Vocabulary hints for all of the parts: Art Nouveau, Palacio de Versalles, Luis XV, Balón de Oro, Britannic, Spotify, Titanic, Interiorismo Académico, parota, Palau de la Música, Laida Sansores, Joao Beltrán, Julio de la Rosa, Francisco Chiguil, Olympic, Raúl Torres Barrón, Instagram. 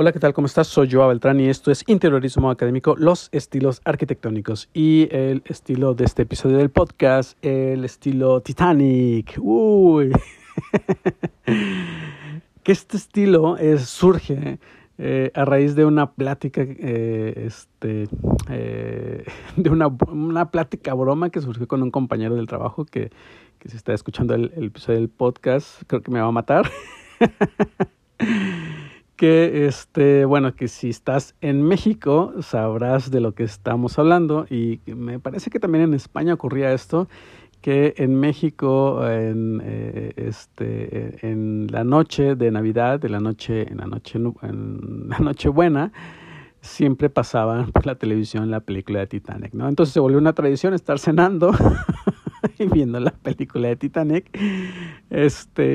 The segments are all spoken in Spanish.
Hola, ¿qué tal? ¿Cómo estás? Soy Joao Beltrán y esto es Interiorismo Académico, los estilos arquitectónicos. Y el estilo de este episodio del podcast, el estilo Titanic. ¡Uy! Que este estilo surge a raíz de una plática, de una plática broma que surgió con un compañero del trabajo que se está escuchando el episodio del podcast. Creo que me va a matar. Que bueno, que si estás en México sabrás de lo que estamos hablando, y me parece que también en España ocurría esto, que en México en la noche de Navidad, en la Nochebuena, siempre pasaban por la televisión la película de Titanic, ¿no? Entonces se volvió una tradición estar cenando y viendo la película de Titanic,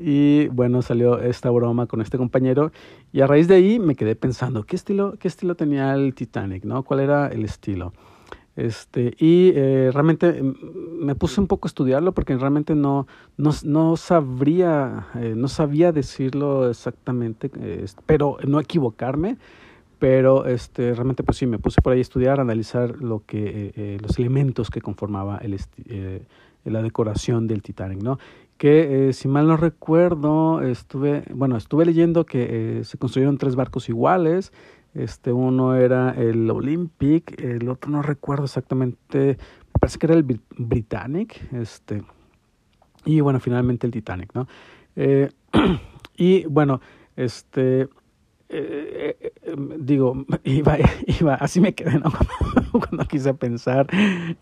y bueno, salió esta broma con este compañero, y a raíz de ahí me quedé pensando, ¿qué estilo tenía el Titanic, no? ¿Cuál era el estilo? Realmente me puse un poco a estudiarlo, porque realmente no sabía decirlo exactamente, pero no equivocarme. Pero realmente pues sí, me puse por ahí a estudiar, a analizar lo que, los elementos que conformaba la decoración del Titanic, ¿no? Que si mal no recuerdo, estuve leyendo que se construyeron 3 barcos iguales. Uno era el Olympic, el otro no recuerdo exactamente, me parece que era el Britannic, y bueno, finalmente el Titanic, ¿no? Y bueno, digo, así me quedé, ¿no? Cuando quise pensar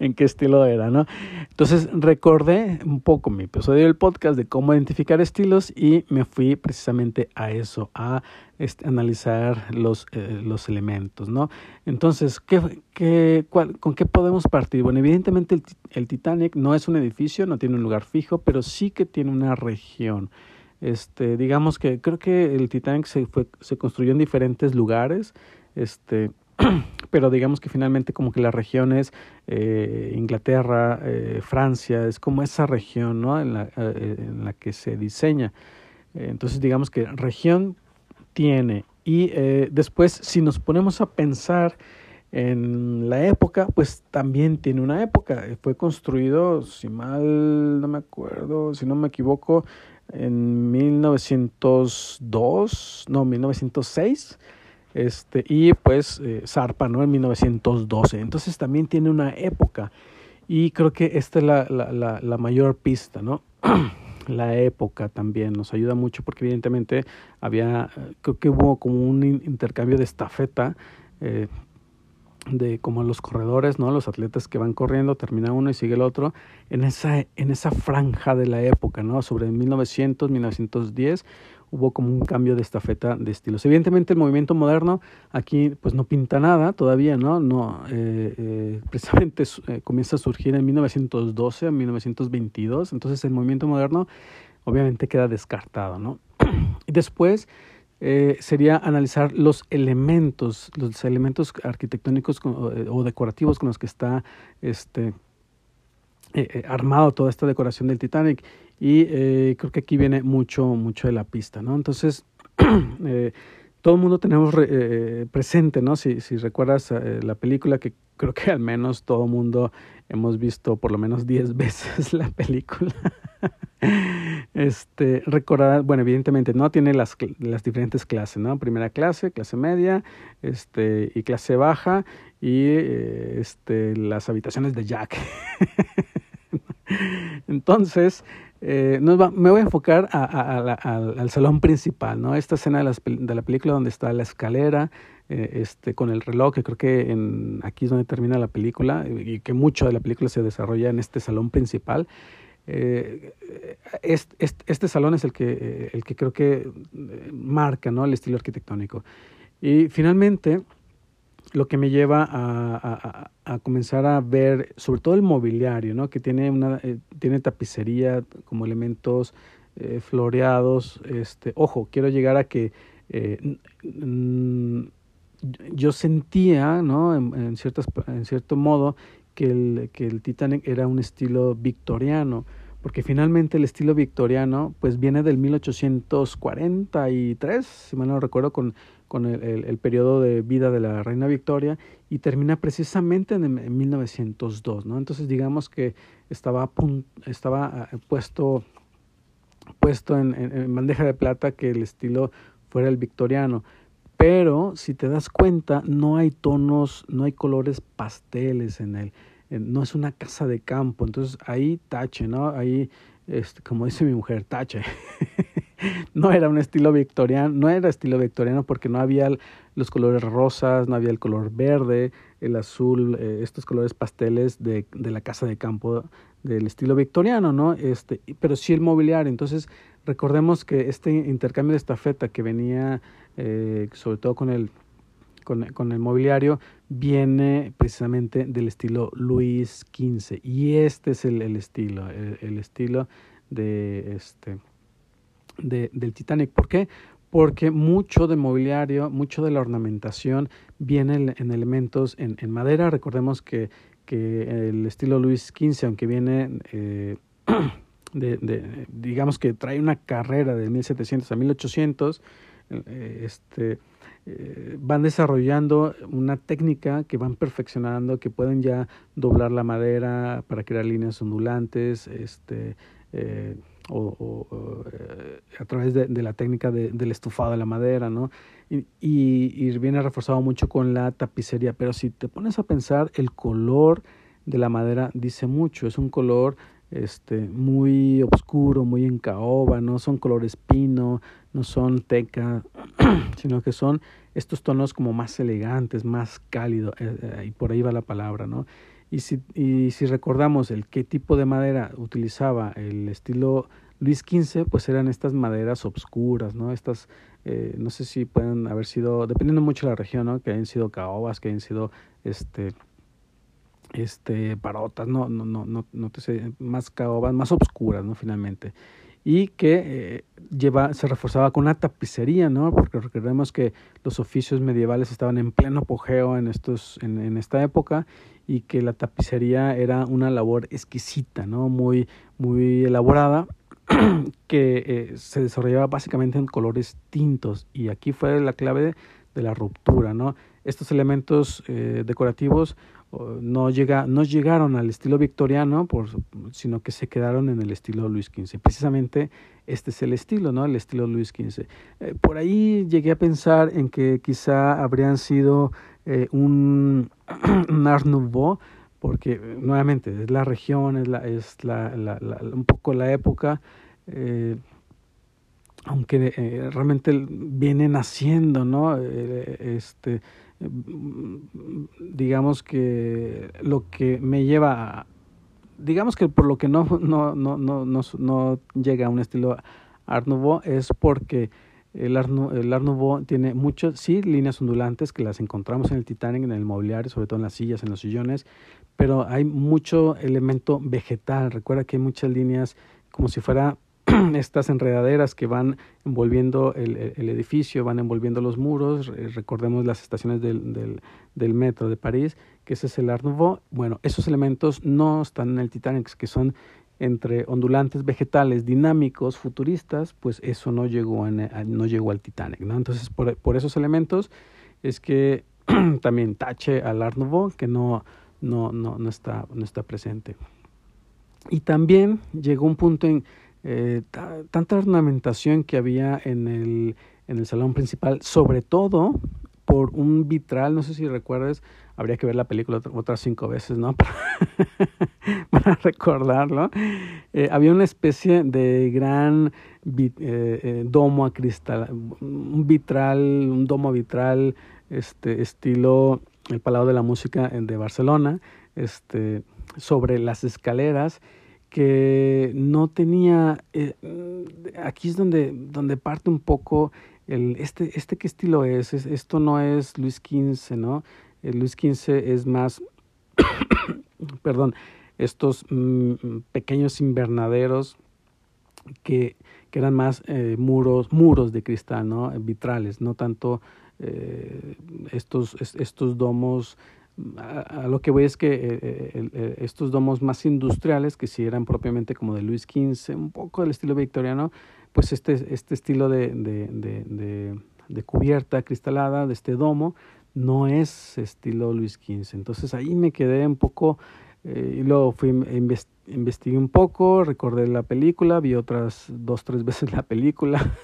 en qué estilo era, ¿no? Entonces recordé un poco mi episodio del podcast de cómo identificar estilos, y me fui precisamente a eso, a analizar los elementos, ¿no? Entonces, ¿con qué podemos partir? Bueno, evidentemente el Titanic no es un edificio, no tiene un lugar fijo, pero sí que tiene una región. Digamos que creo que el Titanic se construyó en diferentes lugares, pero digamos que finalmente como que las regiones, Inglaterra, Francia, es como esa región, ¿no? En la que se diseña. Entonces digamos que región tiene, y después si nos ponemos a pensar en la época, pues también tiene una época. Fue construido, si no me equivoco, en 1906, y pues zarpa, ¿no? En 1912. Entonces también tiene una época, y creo que esta es la mayor pista, ¿no? La época también nos ayuda mucho, porque evidentemente creo que hubo como un intercambio de estafeta, de como los corredores, ¿no? Los atletas que van corriendo, termina uno y sigue el otro, en esa franja de la época, ¿no? Sobre 1900, 1910, hubo como un cambio de estafeta de estilos. Evidentemente el movimiento moderno aquí pues no pinta nada todavía, ¿no? Precisamente comienza a surgir en 1912, en 1922, entonces el movimiento moderno obviamente queda descartado, ¿no? Y después sería analizar los elementos arquitectónicos o decorativos con los que está armado toda esta decoración del Titanic, y creo que aquí viene mucho de la pista, ¿no? Entonces todo el mundo tenemos presente, ¿no? Si recuerdas la película, que creo que al menos todo el mundo hemos visto por lo menos 10 veces la película. Recordar, bueno, evidentemente, ¿no? Tiene las diferentes clases, ¿no? Primera clase, clase media, y clase baja, y las habitaciones de Jack. Entonces, me voy a enfocar al salón principal, ¿no? Esta escena de la película donde está la escalera, con el reloj, que creo que aquí es donde termina la película, y que mucho de la película se desarrolla en este salón principal. Este salón es el que creo que marca, ¿no? El estilo arquitectónico. Y finalmente lo que me lleva a comenzar a ver sobre todo el mobiliario, ¿no? Que tiene tiene tapicería como elementos floreados. Ojo, quiero llegar a que yo sentía, ¿no? En cierto modo, que el Titanic era un estilo victoriano, porque finalmente el estilo victoriano pues viene del 1843, si mal no recuerdo, con con el periodo de vida de la reina Victoria, y termina precisamente en 1902, ¿no? Entonces digamos que estaba puesto en bandeja de plata que el estilo fuera el victoriano. Pero si te das cuenta, no hay tonos, no hay colores pasteles en él. No es una casa de campo. Entonces ahí tache, ¿no? Ahí, como dice mi mujer, tache. No era un estilo victoriano, no era estilo victoriano porque no había los colores rosas, no había el color verde, el azul, estos colores pasteles de la casa de campo del estilo victoriano, ¿no? Pero sí el mobiliario. Entonces recordemos que este intercambio de estafeta que venía sobre todo con el mobiliario viene precisamente del estilo Luis XV, y este es el estilo del Titanic. ¿Por qué? Porque mucho del mobiliario, mucho de la ornamentación viene en elementos en madera. Recordemos que el estilo Luis XV, aunque viene digamos que trae una carrera de 1700 a 1800, van desarrollando una técnica que van perfeccionando, que pueden ya doblar la madera para crear líneas ondulantes, a través de la técnica del estofado de la madera, ¿no? Y viene reforzado mucho con la tapicería. Pero si te pones a pensar, el color de la madera dice mucho. Es un color muy oscuro, muy en caoba, no son colores pino, no son teca, sino que son estos tonos como más elegantes, más cálidos, y por ahí va la palabra, ¿no? Y si recordamos el qué tipo de madera utilizaba el estilo Luis XV, pues eran estas maderas obscuras, ¿no? Estas, no sé si pueden haber sido, dependiendo mucho de la región, ¿no? Que hayan sido caobas, que hayan sido parotas, no te sé, más caobas, más obscuras, ¿no? Finalmente. Y que se reforzaba con una tapicería, ¿no? Porque recordemos que los oficios medievales estaban en pleno apogeo en esta época, y que la tapicería era una labor exquisita, ¿no? Muy, muy elaborada, que se desarrollaba básicamente en colores tintos, y aquí fue la clave de la ruptura, ¿no? Estos elementos decorativos no llegaron al estilo victoriano, sino que se quedaron en el estilo Luis XV. Precisamente este es el estilo, ¿no? El estilo Luis XV. Por ahí llegué a pensar en que quizá habrían sido un Art Nouveau, porque nuevamente es la región, es un poco la época, aunque realmente viene naciendo, ¿no? Digamos que lo que me lleva digamos que por lo que no llega a un estilo Art Nouveau es porque el Art Nouveau tiene muchas, sí, líneas ondulantes que las encontramos en el Titanic, en el mobiliario, sobre todo en las sillas, en los sillones, pero hay mucho elemento vegetal. Recuerda que hay muchas líneas como si fuera estas enredaderas que van envolviendo el edificio, van envolviendo los muros. Recordemos las estaciones del metro de París, que ese es el Art Nouveau. Bueno, esos elementos no están en el Titanic, que son entre ondulantes, vegetales, dinámicos, futuristas, pues eso no llegó al Titanic, ¿no? Entonces, por esos elementos es que también tache al Art Nouveau, que no está presente. Y también llegó un punto en tanta ornamentación que había en el salón principal, sobre todo por un vitral, no sé si recuerdas, habría que ver la película otras 5 veces, ¿no? Para recordarlo. Había una especie de gran domo a cristal, un domo vitral, estilo el Palau de la Música de Barcelona, sobre las escaleras, que no tenía, aquí es donde parte un poco ¿qué estilo es? Esto no es Luis XV, ¿no? El Luis XV es más, perdón, estos pequeños invernaderos que eran más muros de cristal, ¿no? Vitrales, no tanto estos domos. A lo que voy es que estos domos más industriales, que si eran propiamente como de Luis XV, un poco del estilo victoriano, pues este estilo de de cubierta cristalada de este domo no es estilo Luis XV. Entonces ahí me quedé un poco, y luego fui, investigué un poco, recordé la película, vi otras 2, 3 veces la película,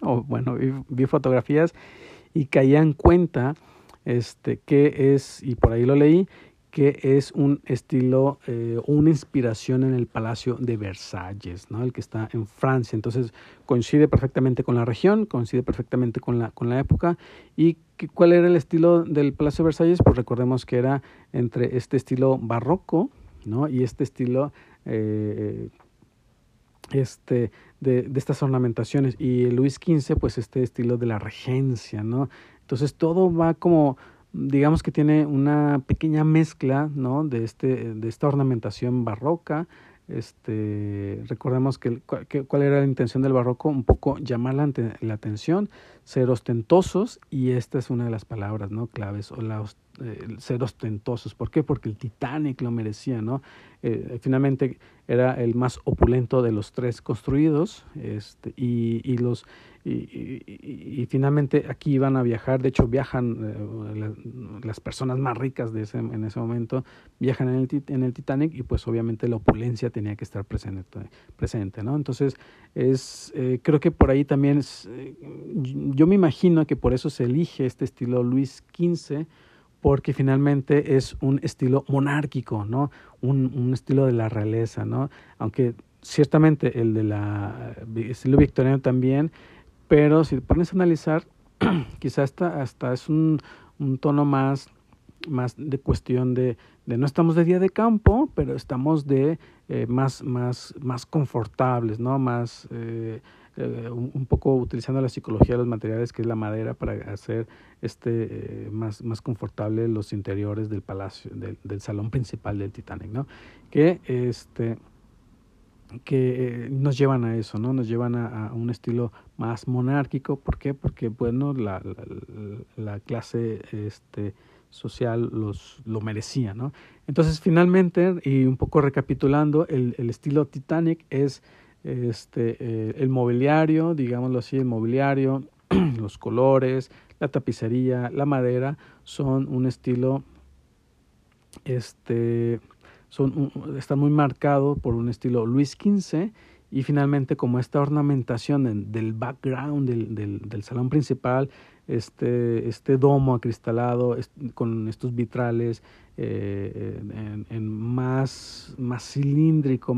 o bueno, vi fotografías y caía en cuenta que es, y por ahí lo leí, que es un estilo, una inspiración en el Palacio de Versalles, ¿no? El que está en Francia. Entonces coincide perfectamente con la región, coincide perfectamente con la época. ¿Y cuál era el estilo del Palacio de Versalles? Pues recordemos que era entre este estilo barroco, ¿no? Y este estilo de estas ornamentaciones. Y Luis XV, pues este estilo de la regencia, ¿no? Entonces todo va como... digamos que tiene una pequeña mezcla, ¿no? de esta ornamentación barroca. Recordemos que cuál era la intención del barroco, un poco llamar la atención, ser ostentosos, y esta es una de las palabras, ¿no? claves, o ser ostentosos. ¿Por qué? Porque el Titanic lo merecía, ¿no? Finalmente era el más opulento de los 3 construidos, y finalmente aquí iban a viajar. De hecho viajan las personas más ricas en ese momento, viajan en el Titanic, y pues obviamente la opulencia tenía que estar presente, ¿no? Entonces creo que por ahí también yo me imagino que por eso se elige este estilo Luis XV, porque finalmente es un estilo monárquico, ¿no? Un estilo de la realeza, ¿no? Aunque ciertamente el del estilo victoriano también. Pero si te pones a analizar, quizás hasta es un tono más de cuestión de no estamos de día de campo, pero estamos de más confortables, ¿no? Más un poco utilizando la psicología de los materiales, que es la madera, para hacer más confortable los interiores del palacio, del salón principal del Titanic, ¿no? Que nos llevan a eso, ¿no? Nos llevan a un estilo más monárquico. ¿Por qué? Porque, bueno, la clase social lo merecía, ¿no? Entonces, finalmente, y un poco recapitulando, el estilo Titanic es el mobiliario, digámoslo así, el mobiliario, los colores, la tapicería, la madera, son un estilo... está muy marcado por un estilo Luis XV, y finalmente como esta ornamentación del background del salón principal, este domo acristalado con estos vitrales en más cilíndrico,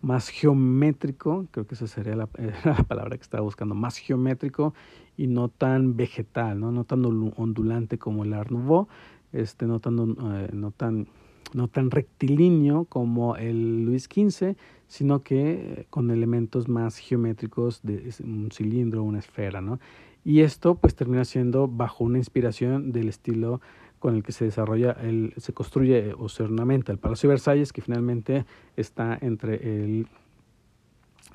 más geométrico, creo que esa sería la palabra que estaba buscando, más geométrico y no tan vegetal, no tan ondulante como el Art Nouveau, no tan rectilíneo como el Luis XV, sino que con elementos más geométricos de un cilindro, una esfera, ¿no? Y esto pues termina siendo bajo una inspiración del estilo con el que se desarrolla, se construye o se ornamenta el Palacio de Versalles, que finalmente está entre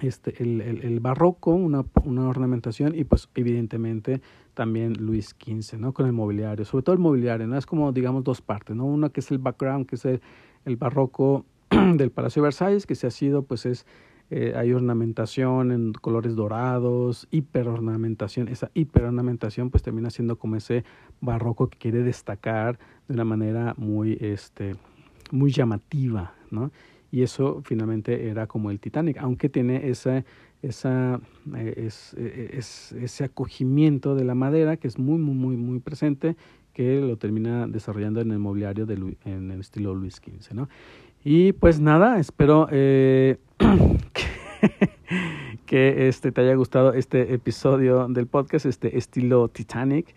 el barroco, una ornamentación, y pues evidentemente también Luis XV, ¿no? Con el mobiliario, sobre todo el mobiliario, ¿no? Es como, digamos, 2 partes, ¿no? Una que es el background, que es el barroco del Palacio de Versalles, que se ha sido, pues hay ornamentación en colores dorados, hiperornamentación. Esa hiperornamentación pues termina siendo como ese barroco que quiere destacar de una manera muy, muy llamativa, ¿no? Y eso finalmente era como el Titanic, aunque tiene ese acogimiento de la madera, que es muy, muy, muy, muy presente, que lo termina desarrollando en el mobiliario en el estilo Luis XV, ¿no? Y pues nada, espero que te haya gustado este episodio del podcast, estilo Titanic,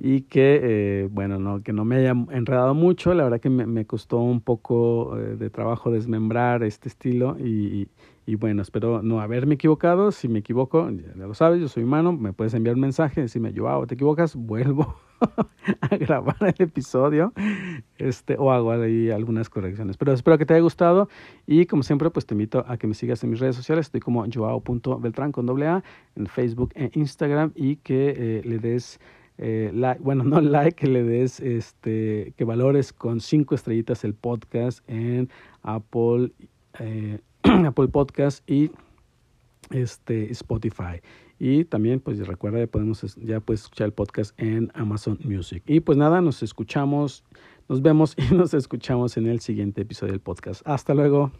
y que, bueno, que no me haya enredado mucho. La verdad que me costó un poco de trabajo desmembrar este estilo, y bueno, espero no haberme equivocado. Si me equivoco, ya lo sabes, yo soy humano, me puedes enviar un mensaje, decirme, Joao, ¿te equivocas? Vuelvo a grabar el episodio, o hago ahí algunas correcciones. Pero espero que te haya gustado, y como siempre, pues te invito a que me sigas en mis redes sociales. Estoy como Joao.Beltrán con doble A en Facebook e Instagram, y que le des... que le des, que valores con 5 estrellitas el podcast en Apple Podcast y Spotify. Y también, pues recuerda, ya puedes escuchar el podcast en Amazon Music. Y pues nada, nos vemos y nos escuchamos en el siguiente episodio del podcast. Hasta luego.